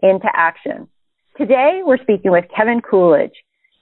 into action. Today, we're speaking with Kevin Coolidge.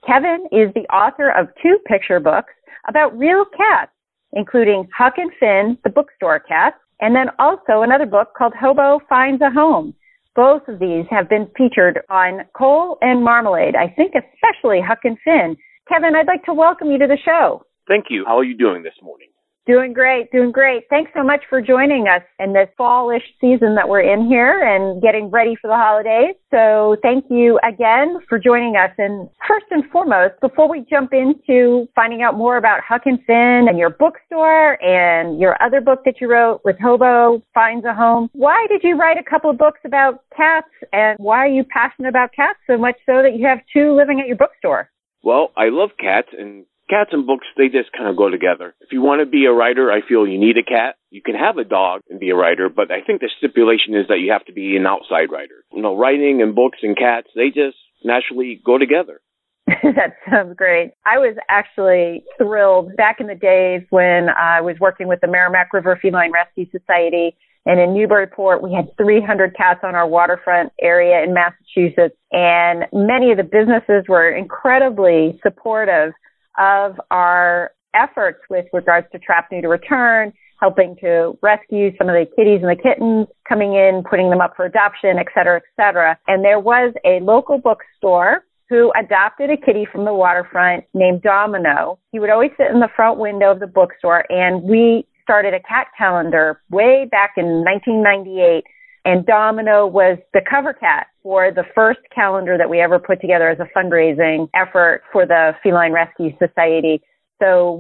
Kevin is the author of two picture books about real cats, including Huck and Finn, the Bookstore Cats, and then also another book called Hobo Finds a Home. Both of these have been featured on Cole and Marmalade, I think especially Huck and Finn. Kevin, I'd like to welcome you to the show. Thank you. How are you doing this morning? Doing great, doing great. Thanks so much for joining us in this fallish season that we're in here and getting ready for the holidays. So thank you again for joining us. And first and foremost, before we jump into finding out more about Huck and Finn and your bookstore and your other book that you wrote with Hobo Finds a Home, why did you write a couple of books about cats, and why are you passionate about cats so much so that you have two living at your bookstore? Well, I love cats, and cats and books, they just kind of go together. If you want to be a writer, I feel you need a cat. You can have a dog and be a writer, but I think the stipulation is that you have to be an outside writer. You know, writing and books and cats, they just naturally go together. That sounds great. I was actually thrilled back in the days when I was working with the Merrimack River Feline Rescue Society. And in Newburyport, we had 300 cats on our waterfront area in Massachusetts. And many of the businesses were incredibly supportive of our efforts with regards to Trap New to Return, helping to rescue some of the kitties and the kittens, coming in, putting them up for adoption, et cetera, et cetera. And there was a local bookstore who adopted a kitty from the waterfront named Domino. He would always sit in the front window of the bookstore, and we started a cat calendar way back in 1998, and Domino was the cover cat for the first calendar that we ever put together as a fundraising effort for the Feline Rescue Society. So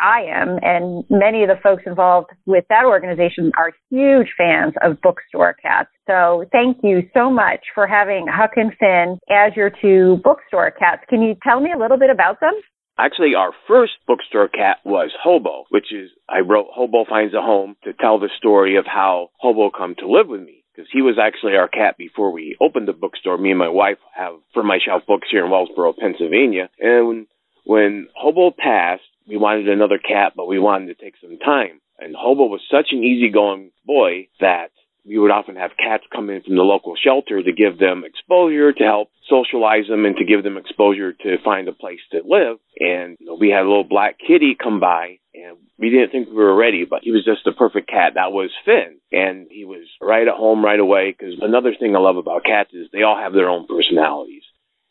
I am, and many of the folks involved with that organization are huge fans of Bookstore Cats. So thank you so much for having Huck and Finn as your two Bookstore Cats. Can you tell me a little bit about them? Actually, our first bookstore cat was Hobo, which is, I wrote Hobo Finds a Home to tell the story of how Hobo come to live with me, because he was actually our cat before we opened the bookstore. Me and my wife have From My Shelf books here in Wellsboro, Pennsylvania. And when Hobo passed, we wanted another cat, but we wanted to take some time. And Hobo was such an easygoing boy that we would often have cats come in from the local shelter to give them exposure, to help socialize them, and to give them exposure to find a place to live. And we had a little black kitty come by, and we didn't think we were ready, but he was just the perfect cat. That was Finn. And he was right at home right away, because another thing I love about cats is they all have their own personalities.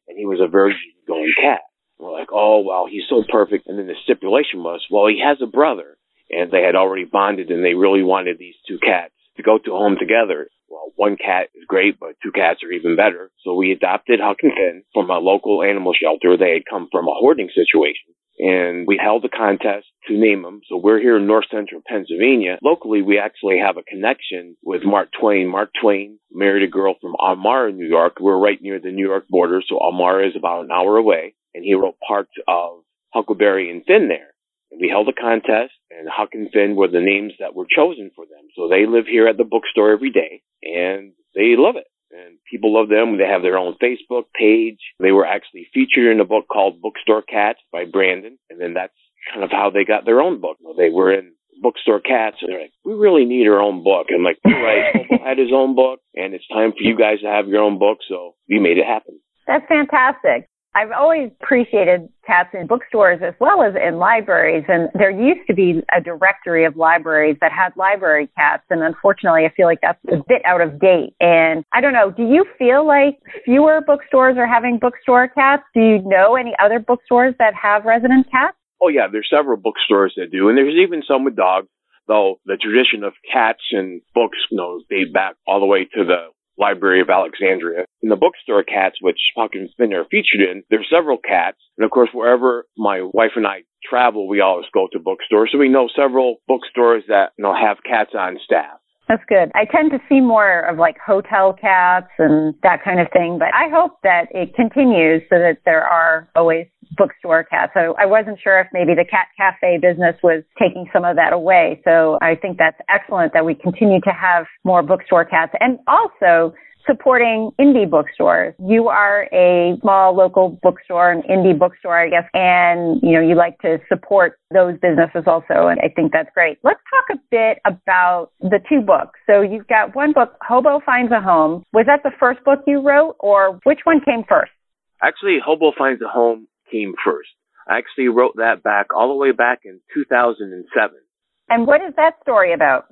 And he was a very easygoing cat. We're like, oh, wow, he's so perfect. And then the stipulation was, well, he has a brother. And they had already bonded, and they really wanted these two cats to go to home together. Well, one cat is great, but two cats are even better. So we adopted Huck and Finn from a local animal shelter. They had come from a hoarding situation, and we held a contest to name them. So we're here in north central Pennsylvania. Locally, we actually have a connection with Mark Twain. Mark Twain married a girl from Elmira, New York. We're right near the New York border, so Elmira is about an hour away, and he wrote parts of Huckleberry and Finn there. We held a contest, and Huck and Finn were the names that were chosen for them. So they live here at the bookstore every day, and they love it. And people love them. They have their own Facebook page. They were actually featured in a book called Bookstore Cats by Brandon, and then that's kind of how they got their own book. They were in Bookstore Cats, and they're like, we really need our own book. And I'm like, you're right, Hobo had his own book, and it's time for you guys to have your own book, so we made it happen. That's fantastic. I've always appreciated cats in bookstores as well as in libraries. And there used to be a directory of libraries that had library cats. And unfortunately, I feel like that's a bit out of date. And I don't know, do you feel like fewer bookstores are having bookstore cats? Do you know any other bookstores that have resident cats? Oh, yeah, there's several bookstores that do. And there's even some with dogs, though the tradition of cats and books, date back all the way to the Library of Alexandria. In the bookstore cats, which Huck and Finn are featured in, there's several cats. And of course, wherever my wife and I travel, we always go to bookstores. So we know several bookstores that have cats on staff. That's good. I tend to see more of like hotel cats and that kind of thing, but I hope that it continues so that there are always bookstore cats. So I wasn't sure if maybe the cat cafe business was taking some of that away. So I think that's excellent that we continue to have more bookstore cats and also supporting indie bookstores. You are a small local bookstore, an indie bookstore, I guess, and you know, you like to support those businesses also, and I think that's great. Let's talk a bit about the two books. So you've got one book, Hobo Finds a Home. Was that the first book you wrote, or which one came first? Actually, Hobo Finds a Home came first. I actually wrote that back all the way back in 2007. And what is that story about?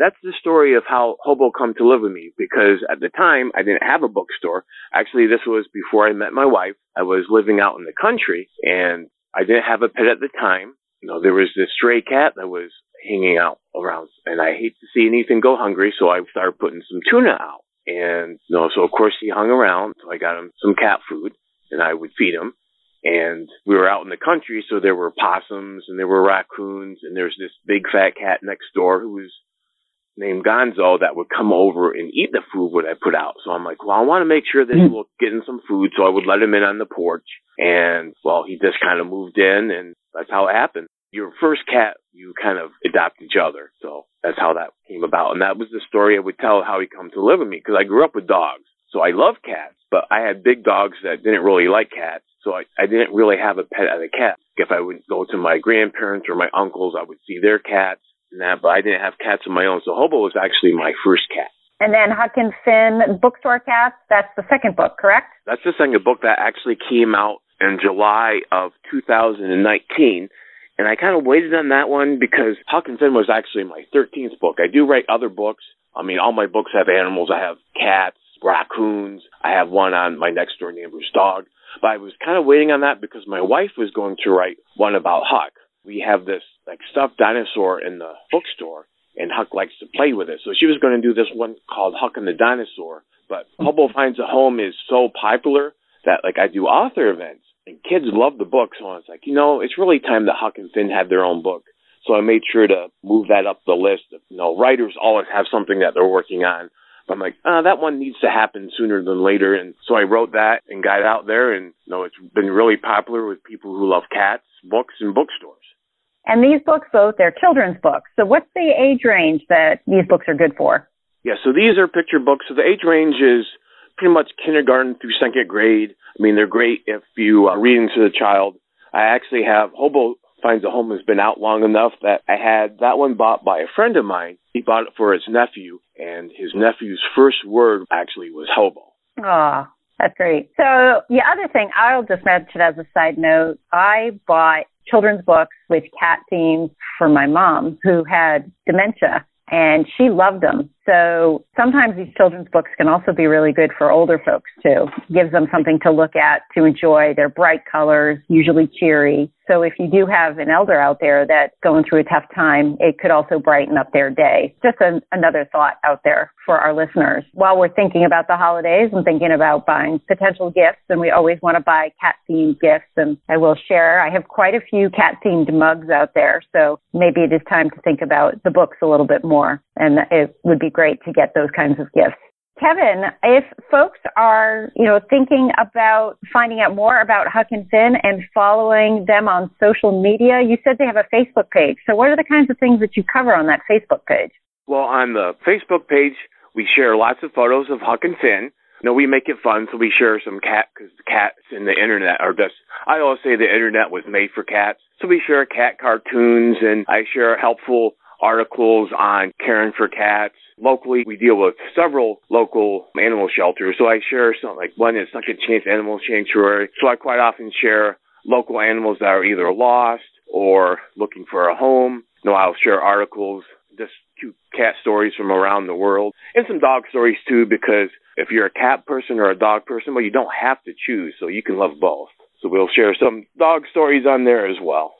That's the story of how Hobo come to live with me, because at the time, I didn't have a bookstore. Actually, this was before I met my wife. I was living out in the country, and I didn't have a pet at the time. You know, there was this stray cat that was hanging out around, and I hate to see anything go hungry, so I started putting some tuna out. And, you know, so of course he hung around, so I got him some cat food, and I would feed him. And we were out in the country, so there were possums, and there were raccoons, and there's this big fat cat next door who was named Gonzo that would come over and eat the food what I put out. So I'm like, well, I want to make sure that he will get in some food. So I would let him in on the porch. And, well, he just kind of moved in, and that's how it happened. Your first cat, you kind of adopt each other. So that's how that came about. And that was the story I would tell how he come to live with me, because I grew up with dogs. So I love cats, but I had big dogs that didn't really like cats. So I didn't really have a pet as a cat. If I would go to my grandparents or my uncles, I would see their cats. But I didn't have cats of my own, so Hobo was actually my first cat. And then Huck and Finn, Bookstore Cats, that's the second book, correct? That's the second book that actually came out in July of 2019, and I kind of waited on that one because Huck and Finn was actually my 13th book. I do write other books. I mean, all my books have animals. I have cats, raccoons. I have one on my next-door neighbor's dog. But I was kind of waiting on that because my wife was going to write one about Huck. We have this like stuffed dinosaur in the bookstore, and Huck likes to play with it. So she was going to do this one called Huck and the Dinosaur. But Hobo Finds a Home is so popular that like I do author events, and kids love the book. So I was like, you know, it's really time that Huck and Finn have their own book. So I made sure to move that up the list. You know, writers always have something that they're working on. But I'm like, that one needs to happen sooner than later. And so I wrote that and got it out there. And you know, it's been really popular with people who love cats, books, and bookstores. And these books, both, they're children's books. So what's the age range that these books are good for? Yeah, so these are picture books. So the age range is pretty much kindergarten through second grade. I mean, they're great if you are reading to the child. I actually have Hobo Finds a Home has been out long enough that I had that one bought by a friend of mine. He bought it for his nephew, and his nephew's first word actually was hobo. Aw. That's great. So the other thing I'll just mention as a side note, I bought children's books with cat themes for my mom who had dementia, and she loved them. So sometimes these children's books can also be really good for older folks too. It gives them something to look at, to enjoy. They're bright colors, usually cheery. So if you do have an elder out there that's going through a tough time, it could also brighten up their day. Just another thought out there for our listeners. While we're thinking about the holidays and thinking about buying potential gifts, and we always want to buy cat-themed gifts, and I will share, I have quite a few cat-themed mugs out there. So maybe it is time to think about the books a little bit more, and it would be great to get those kinds of gifts. Kevin, if folks are, you know, thinking about finding out more about Huck and Finn and following them on social media, you said they have a Facebook page. So what are the kinds of things that you cover on that Facebook page? Well, on the Facebook page, we share lots of photos of Huck and Finn. You know, we make it fun, so we share some cat, because the cats in the internet are just, I always say the internet was made for cats. So we share cat cartoons, and I share helpful articles on caring for cats. Locally, we deal with several local animal shelters. So I share something like one is Second Chance Animal Sanctuary. So I quite often share local animals that are either lost or looking for a home. You know, I'll share articles, just cute cat stories from around the world, and some dog stories too, because if you're a cat person or a dog person, well, you don't have to choose, so you can love both. So we'll share some dog stories on there as well.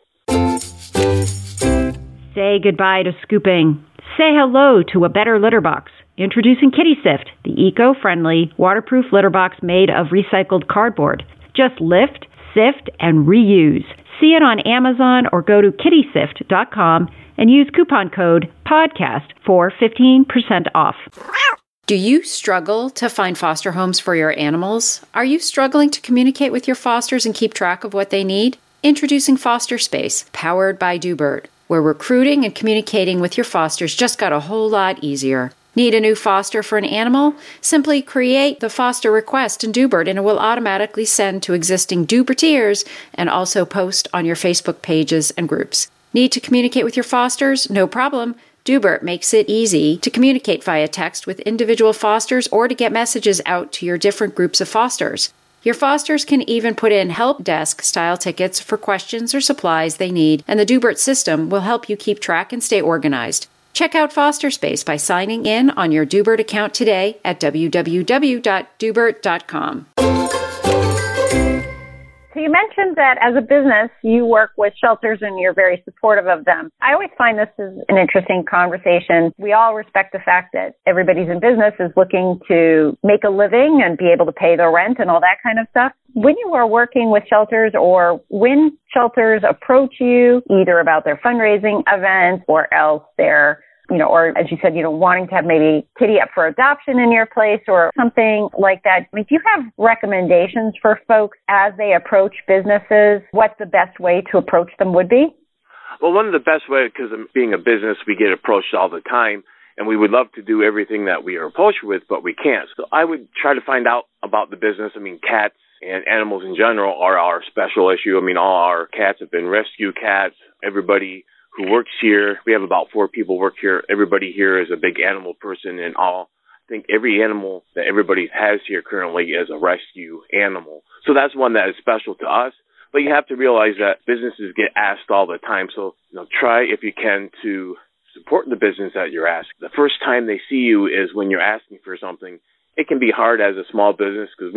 Say goodbye to scooping. Say hello to a better litter box. Introducing Kitty Sift, the eco-friendly, waterproof litter box made of recycled cardboard. Just lift, sift, and reuse. see it on Amazon or go to KittySift.com and use coupon code PODCAST for 15% off. Do you struggle to find foster homes for your animals? Are you struggling to communicate with your fosters and keep track of what they need? Introducing Foster Space, powered by Doobert, where recruiting and communicating with your fosters just got a whole lot easier. Need a new foster for an animal? Simply create the foster request in Doobert and it will automatically send to existing Doobertiers and also post on your Facebook pages and groups. Need to communicate with your fosters? No problem. Doobert makes it easy to communicate via text with individual fosters or to get messages out to your different groups of fosters. Your fosters can even put in help desk style tickets for questions or supplies they need, and the Doobert system will help you keep track and stay organized. Check out Foster Space by signing in on your Doobert account today at www.doobert.com. So you mentioned that as a business, you work with shelters and you're very supportive of them. I always find this is an interesting conversation. We all respect the fact that everybody's in business is looking to make a living and be able to pay their rent and all that kind of stuff. When you are working with shelters or when shelters approach you, either about their fundraising events or else their or as you said, wanting to have maybe kitty up for adoption in your place or something like that. I mean, do you have recommendations for folks as they approach businesses, what the best way to approach them would be? Well, one of the best ways, because being a business, we get approached all the time, and we would love to do everything that we are approached with, but we can't. So I would try to find out about the business. I mean, cats and animals in general are our special issue. I mean, all our cats have been rescue cats. Everybody who works here. We have about 4 people work here. Everybody here is a big animal person, and I think every animal that everybody has here currently is a rescue animal. So that's one that is special to us. But you have to realize that businesses get asked all the time. So try, if you can, to support the business that you're asking. The first time they see you is when you're asking for something. It can be hard as a small business because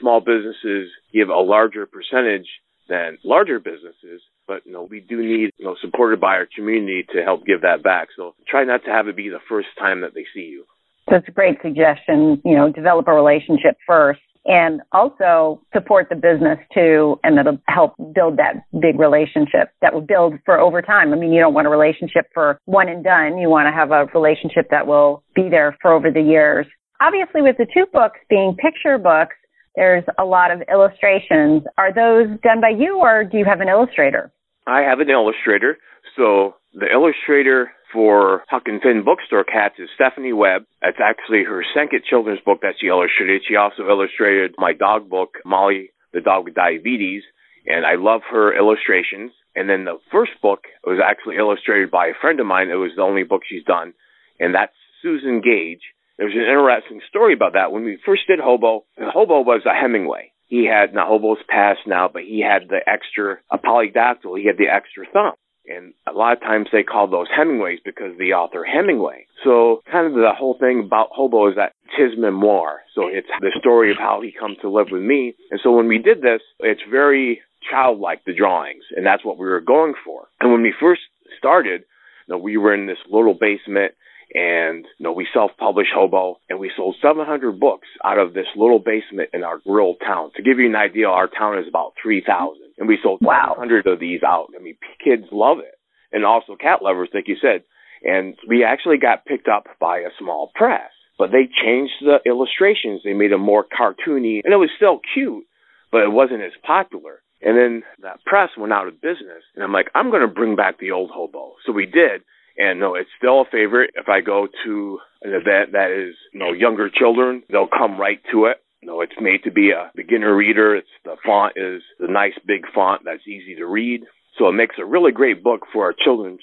small businesses give a larger percentage than larger businesses. But, we do need, supported by our community to help give that back. So try not to have it be the first time that they see you. That's a great suggestion. Develop a relationship first and also support the business too. And that'll help build that big relationship that will build for over time. I mean, you don't want a relationship for one and done. You want to have a relationship that will be there for over the years. Obviously, with the 2 books being picture books, there's a lot of illustrations. Are those done by you or do you have an illustrator? I have an illustrator. So the illustrator for Huck and Finn Bookstore Cats is Stephanie Webb. That's actually her second children's book that she illustrated. She also illustrated my dog book, Molly, the Dog with Diabetes, and I love her illustrations. And then the first book was actually illustrated by a friend of mine. It was the only book she's done, and that's Susan Gage. There's an interesting story about that. When we first did Hobo, and Hobo was a Hemingway. Hobo's passed now, but he had the extra, a polydactyl, he had the extra thumb. And a lot of times they call those Hemingways because of the author Hemingway. So kind of the whole thing about Hobo is that it's his memoir. So it's the story of how he comes to live with me. And so when we did this, it's very childlike, the drawings, and that's what we were going for. And when we first started, we were in this little basement. And we self-published Hobo, and we sold 700 books out of this little basement in our rural town. To give you an idea, our town is about 3,000, and we sold 700 of these out. I mean, kids love it, and also cat lovers, like you said. And we actually got picked up by a small press, but they changed the illustrations. They made them more cartoony, and it was still cute, but it wasn't as popular. And then that press went out of business, and I'm like, I'm going to bring back the old Hobo. So we did. And it's still a favorite. If I go to an event that is, younger children, they'll come right to it. It's made to be a beginner reader. The font is the nice big font that's easy to read. So it makes a really great book for our children's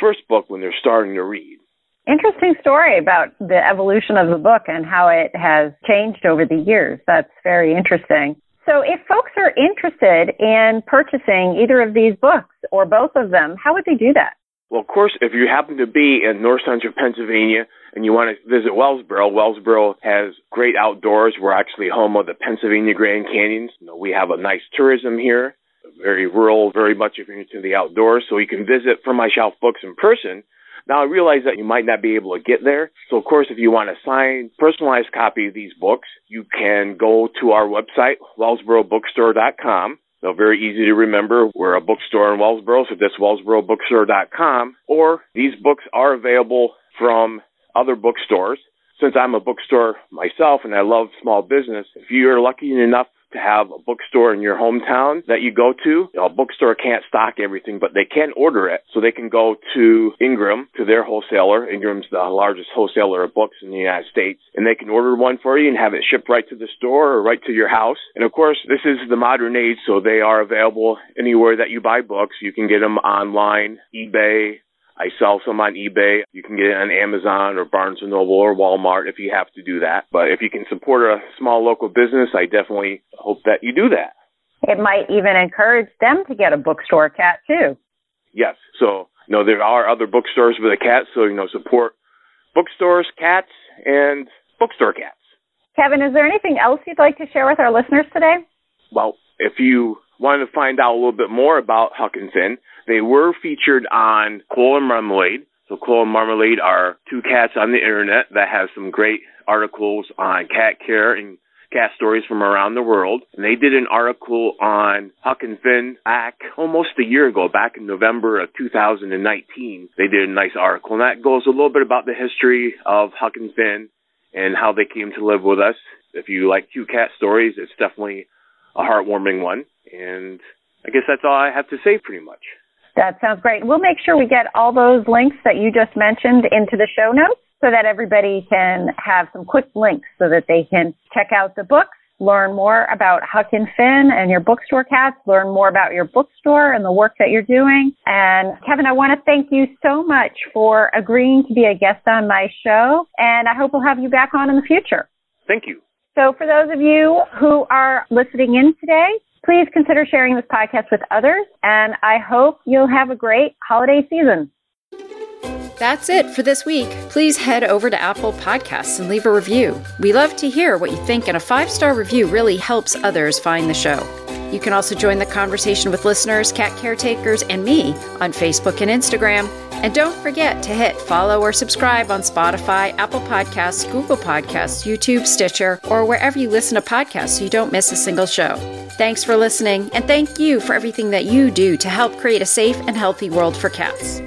first book when they're starting to read. Interesting story about the evolution of the book and how it has changed over the years. That's very interesting. So if folks are interested in purchasing either of these books or both of them, how would they do that? Well, of course, if you happen to be in north central Pennsylvania and you want to visit Wellsboro, Wellsboro has great outdoors. We're actually home of the Pennsylvania Grand Canyons. We have a nice tourism here, very rural, very much if you're into the outdoors. So you can visit From My Shelf books in person. Now, I realize that you might not be able to get there. So, of course, if you want a signed, personalized copy of these books, you can go to our website, wellsborobookstore.com. They're very easy to remember. We're a bookstore in Wellsboro, so that's wellsborobookstore.com. Or these books are available from other bookstores. Since I'm a bookstore myself and I love small business, if you're lucky enough to have a bookstore in your hometown that you go to, a bookstore can't stock everything, but they can order it. So they can go to Ingram, to their wholesaler. Ingram's the largest wholesaler of books in the United States. And they can order one for you and have it shipped right to the store or right to your house. And of course, this is the modern age, so they are available anywhere that you buy books. You can get them online, eBay. I sell some on eBay. You can get it on Amazon or Barnes & Noble or Walmart if you have to do that. But if you can support a small local business, I definitely hope that you do that. It might even encourage them to get a bookstore cat too. Yes. So, there are other bookstores with a cat. So, support bookstores, cats, and bookstore cats. Kevin, is there anything else you'd like to share with our listeners today? Well, if you wanted to find out a little bit more about Huck and Finn, they were featured on Cole and Marmalade. So Cole and Marmalade are two cats on the internet that have some great articles on cat care and cat stories from around the world. And they did an article on Huck and Finn back almost a year ago, back in November of 2019. They did a nice article, and that goes a little bit about the history of Huck and Finn and how they came to live with us. If you like cute cat stories, it's definitely a heartwarming one. And I guess that's all I have to say pretty much. That sounds great. We'll make sure we get all those links that you just mentioned into the show notes so that everybody can have some quick links so that they can check out the books, learn more about Huck and Finn and your bookstore cats, learn more about your bookstore and the work that you're doing. And Kevin, I want to thank you so much for agreeing to be a guest on my show, and I hope we'll have you back on in the future. Thank you. So for those of you who are listening in today, please consider sharing this podcast with others, and I hope you'll have a great holiday season. That's it for this week. Please head over to Apple Podcasts and leave a review. We love to hear what you think, and a 5-star review really helps others find the show. You can also join the conversation with listeners, cat caretakers, and me on Facebook and Instagram. And don't forget to hit follow or subscribe on Spotify, Apple Podcasts, Google Podcasts, YouTube, Stitcher, or wherever you listen to podcasts so you don't miss a single show. Thanks for listening, and thank you for everything that you do to help create a safe and healthy world for cats.